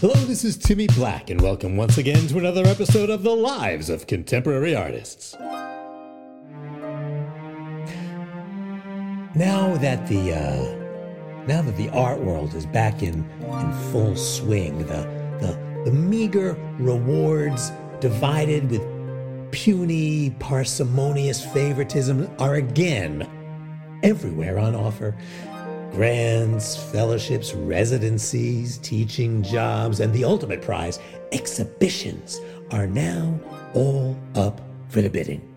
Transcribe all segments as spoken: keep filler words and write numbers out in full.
Hello, this is Timmy Black, and welcome once again to another episode of The Lives of Contemporary Artists. Now that the uh, now that the art world is back in, in full swing, the, the the meager rewards divided with puny, parsimonious favoritism are again everywhere on offer. Grants, fellowships, residencies, teaching jobs, and the ultimate prize, exhibitions, are now all up for the bidding.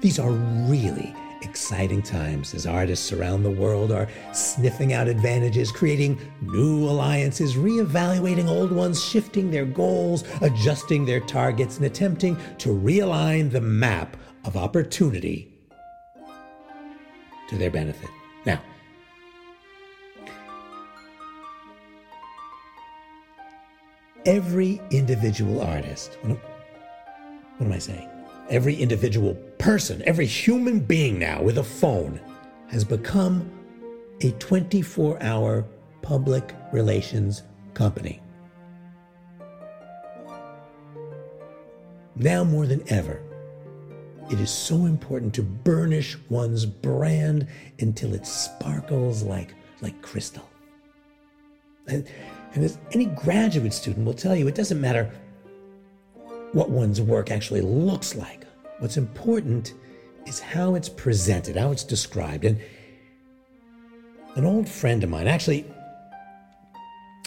These are really exciting times as artists around the world are sniffing out advantages, creating new alliances, reevaluating old ones, shifting their goals, adjusting their targets, and attempting to realign the map of opportunity to their benefit. Now, every individual artist, what am, what am I saying? Every individual person, every human being now with a phone has become a twenty-four hour public relations company. Now more than ever, it is so important to burnish one's brand until it sparkles like, like crystal. And, and as any graduate student will tell you, it doesn't matter what one's work actually looks like. What's important is how it's presented, how it's described. And an old friend of mine, actually,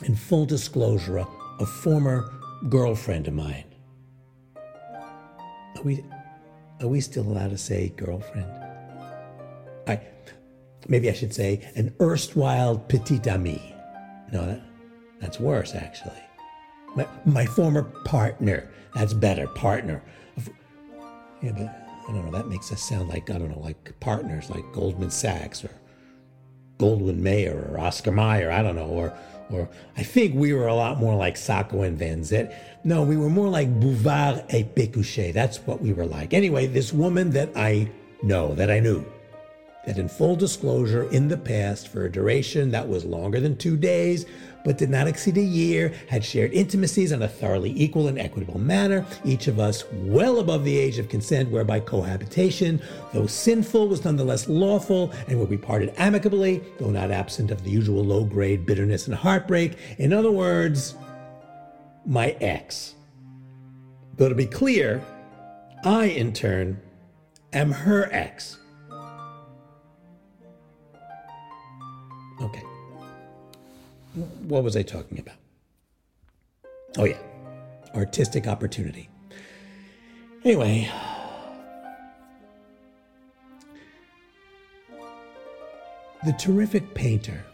in full disclosure, a, a former girlfriend of mine. Are we... Are we still allowed to say girlfriend? I, maybe I should say an erstwhile petite amie. No, that, that's worse, actually. My, my former partner. That's better, partner. Yeah, but I don't know, that makes us sound like, I don't know, like partners, like Goldman Sachs or Goldwyn Mayer or Oscar Mayer, I don't know, or or I think we were a lot more like Sacco and Vanzetti. No, we were more like Bouvard et Pécuchet. That's what we were like. Anyway, this woman that I know, that I knew, that in full disclosure, in the past, for a duration that was longer than two days, but did not exceed a year, had shared intimacies in a thoroughly equal and equitable manner, each of us well above the age of consent, whereby cohabitation, though sinful, was nonetheless lawful, and where we parted amicably, though not absent of the usual low-grade bitterness and heartbreak. In other words, my ex. Though to be clear, I, in turn, am her ex. Okay. What was I talking about? Oh, yeah. Artistic opportunity. Anyway. The terrific painter,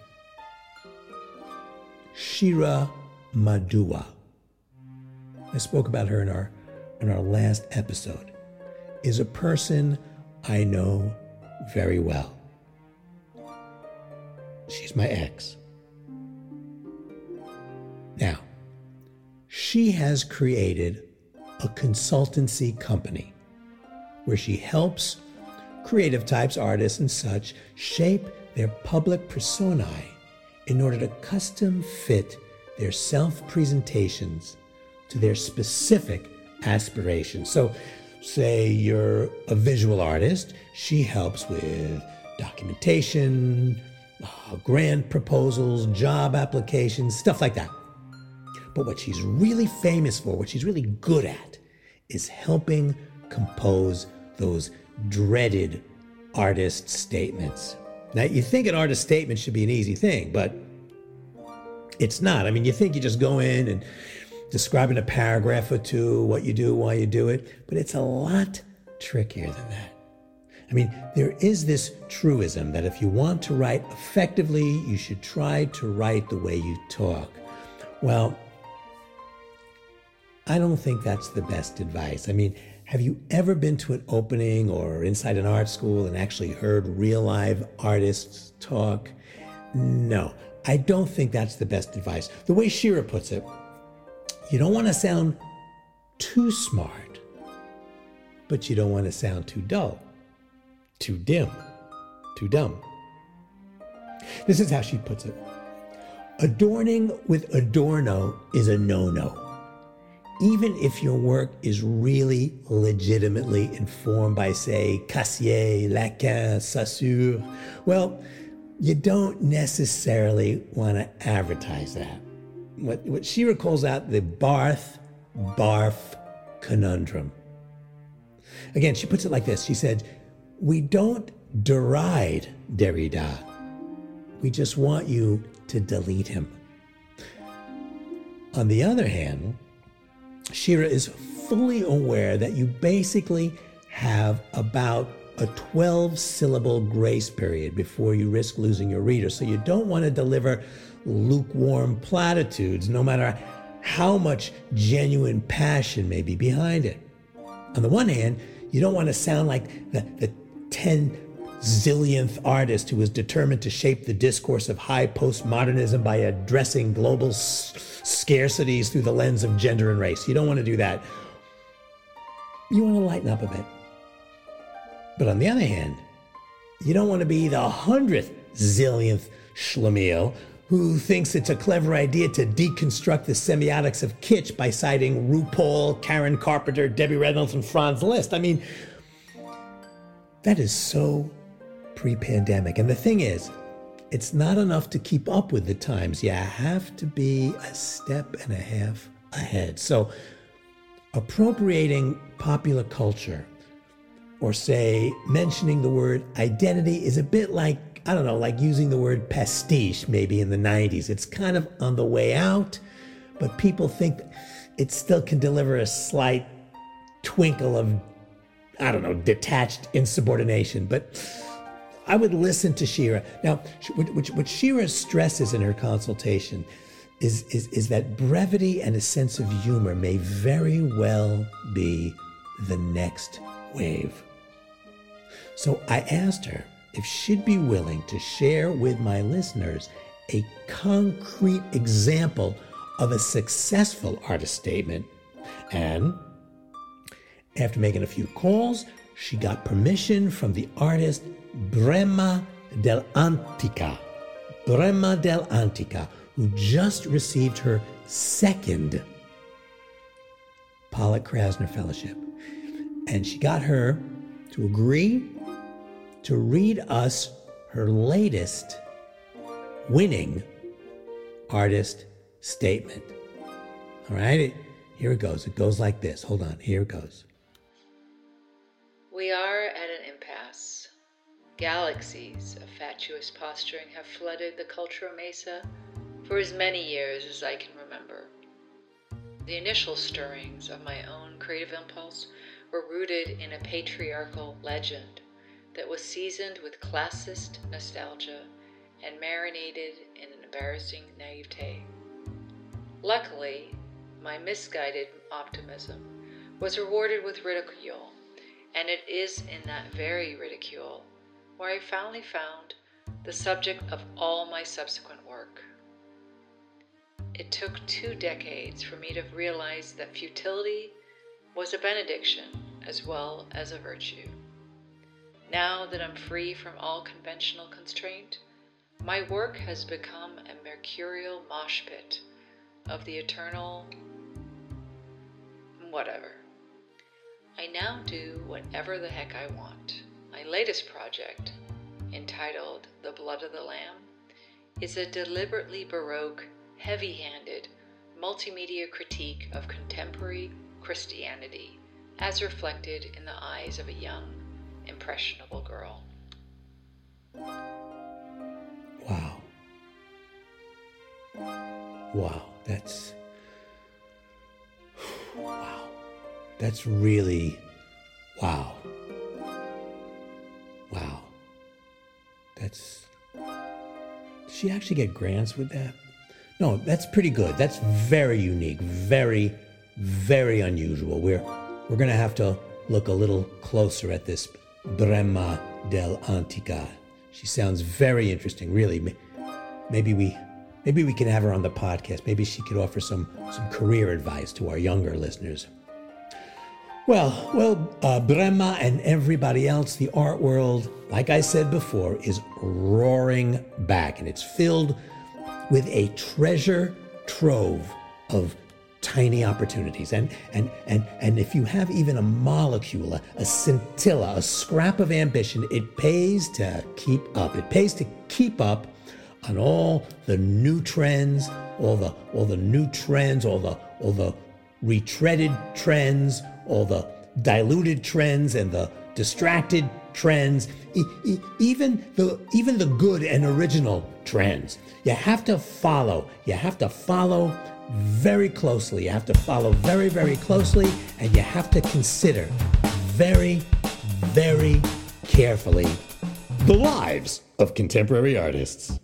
Shira Madua, I spoke about her in our, in our last episode, is a person I know very well. She's my ex. Now, she has created a consultancy company where she helps creative types, artists, and such shape their public personae in order to custom fit their self-presentations to their specific aspirations. So, say you're a visual artist, she helps with documentation, Uh, grant proposals, job applications, stuff like that. But what she's really famous for, what she's really good at, is helping compose those dreaded artist statements. Now, you think an artist statement should be an easy thing, but it's not. I mean, you think you just go in and describe in a paragraph or two what you do, why you do it, but it's a lot trickier than that. I mean, there is this truism that if you want to write effectively, you should try to write the way you talk. Well, I don't think that's the best advice. I mean, have you ever been to an opening or inside an art school and actually heard real live artists talk? No, I don't think that's the best advice. The way Shira puts it, you don't want to sound too smart, but you don't want to sound too dull. Too dim, too dumb. This is how she puts it. Adorning with Adorno is a no-no. Even if your work is really legitimately informed by, say, Cassirer, Lacan, Saussure, well, you don't necessarily want to advertise that. What, what Shira calls out the Barth, Barf conundrum. Again, she puts it like this. She said, we don't deride Derrida. We just want you to delete him. On the other hand, Shira is fully aware that you basically have about a twelve-syllable grace period before you risk losing your reader. So you don't want to deliver lukewarm platitudes, no matter how much genuine passion may be behind it. On the one hand, you don't want to sound like the, the ten zillionth artist who was determined to shape the discourse of high postmodernism by addressing global s- scarcities through the lens of gender and race. You don't want to do that. You want to lighten up a bit. But on the other hand, you don't want to be the hundredth zillionth schlemiel who thinks it's a clever idea to deconstruct the semiotics of kitsch by citing RuPaul, Karen Carpenter, Debbie Reynolds, and Franz Liszt. I mean, that is so pre-pandemic. And the thing is, it's not enough to keep up with the times. You have to be a step and a half ahead. So appropriating popular culture, or say mentioning the word identity, is a bit like, I don't know, like using the word pastiche maybe in the nineties. It's kind of on the way out, but people think it still can deliver a slight twinkle of, I don't know, detached insubordination. But I would listen to Shira. Now, what, what Shira stresses in her consultation is, is, is that brevity and a sense of humor may very well be the next wave. So I asked her if she'd be willing to share with my listeners a concrete example of a successful artist statement. And after making a few calls, she got permission from the artist Brema dell'Antica, Brema dell'Antica, who just received her second Pollock Krasner Fellowship. And she got her to agree to read us her latest winning artist statement. All right, it, here it goes. It goes like this. Hold on, here it goes. We are at an impasse. Galaxies of fatuous posturing have flooded the cultural mesa for as many years as I can remember. The initial stirrings of my own creative impulse were rooted in a patriarchal legend that was seasoned with classist nostalgia and marinated in an embarrassing naivete. Luckily, my misguided optimism was rewarded with ridicule, and it is in that very ridicule where I finally found the subject of all my subsequent work. It took two decades for me to realize that futility was a benediction as well as a virtue. Now that I'm free from all conventional constraint, my work has become a mercurial mosh pit of the eternal whatever. I now do whatever the heck I want. My latest project, entitled The Blood of the Lamb, is a deliberately Baroque, heavy-handed, multimedia critique of contemporary Christianity as reflected in the eyes of a young, impressionable girl. Wow. Wow, that's... Wow. That's really... Wow. Wow. That's... Did she actually get grants with that? No, that's pretty good. That's very unique. Very, very unusual. We're, we're going to have to look a little closer at this Brema dell'Antica. She sounds very interesting, really. Maybe we maybe we can have her on the podcast. Maybe she could offer some, some career advice to our younger listeners. Well, well, uh, Brema and everybody else, the art world, like I said before, is roaring back, and it's filled with a treasure trove of tiny opportunities. And and and and if you have even a molecule, a scintilla, a scrap of ambition, it pays to keep up. It pays to keep up on all the new trends, all the all the new trends, all the all the retreaded trends, all the diluted trends and the distracted trends, e- e- even the even the good and original trends. You have to follow. You have to follow very closely. You have to follow very, very closely, and you have to consider very, very carefully the lives of contemporary artists.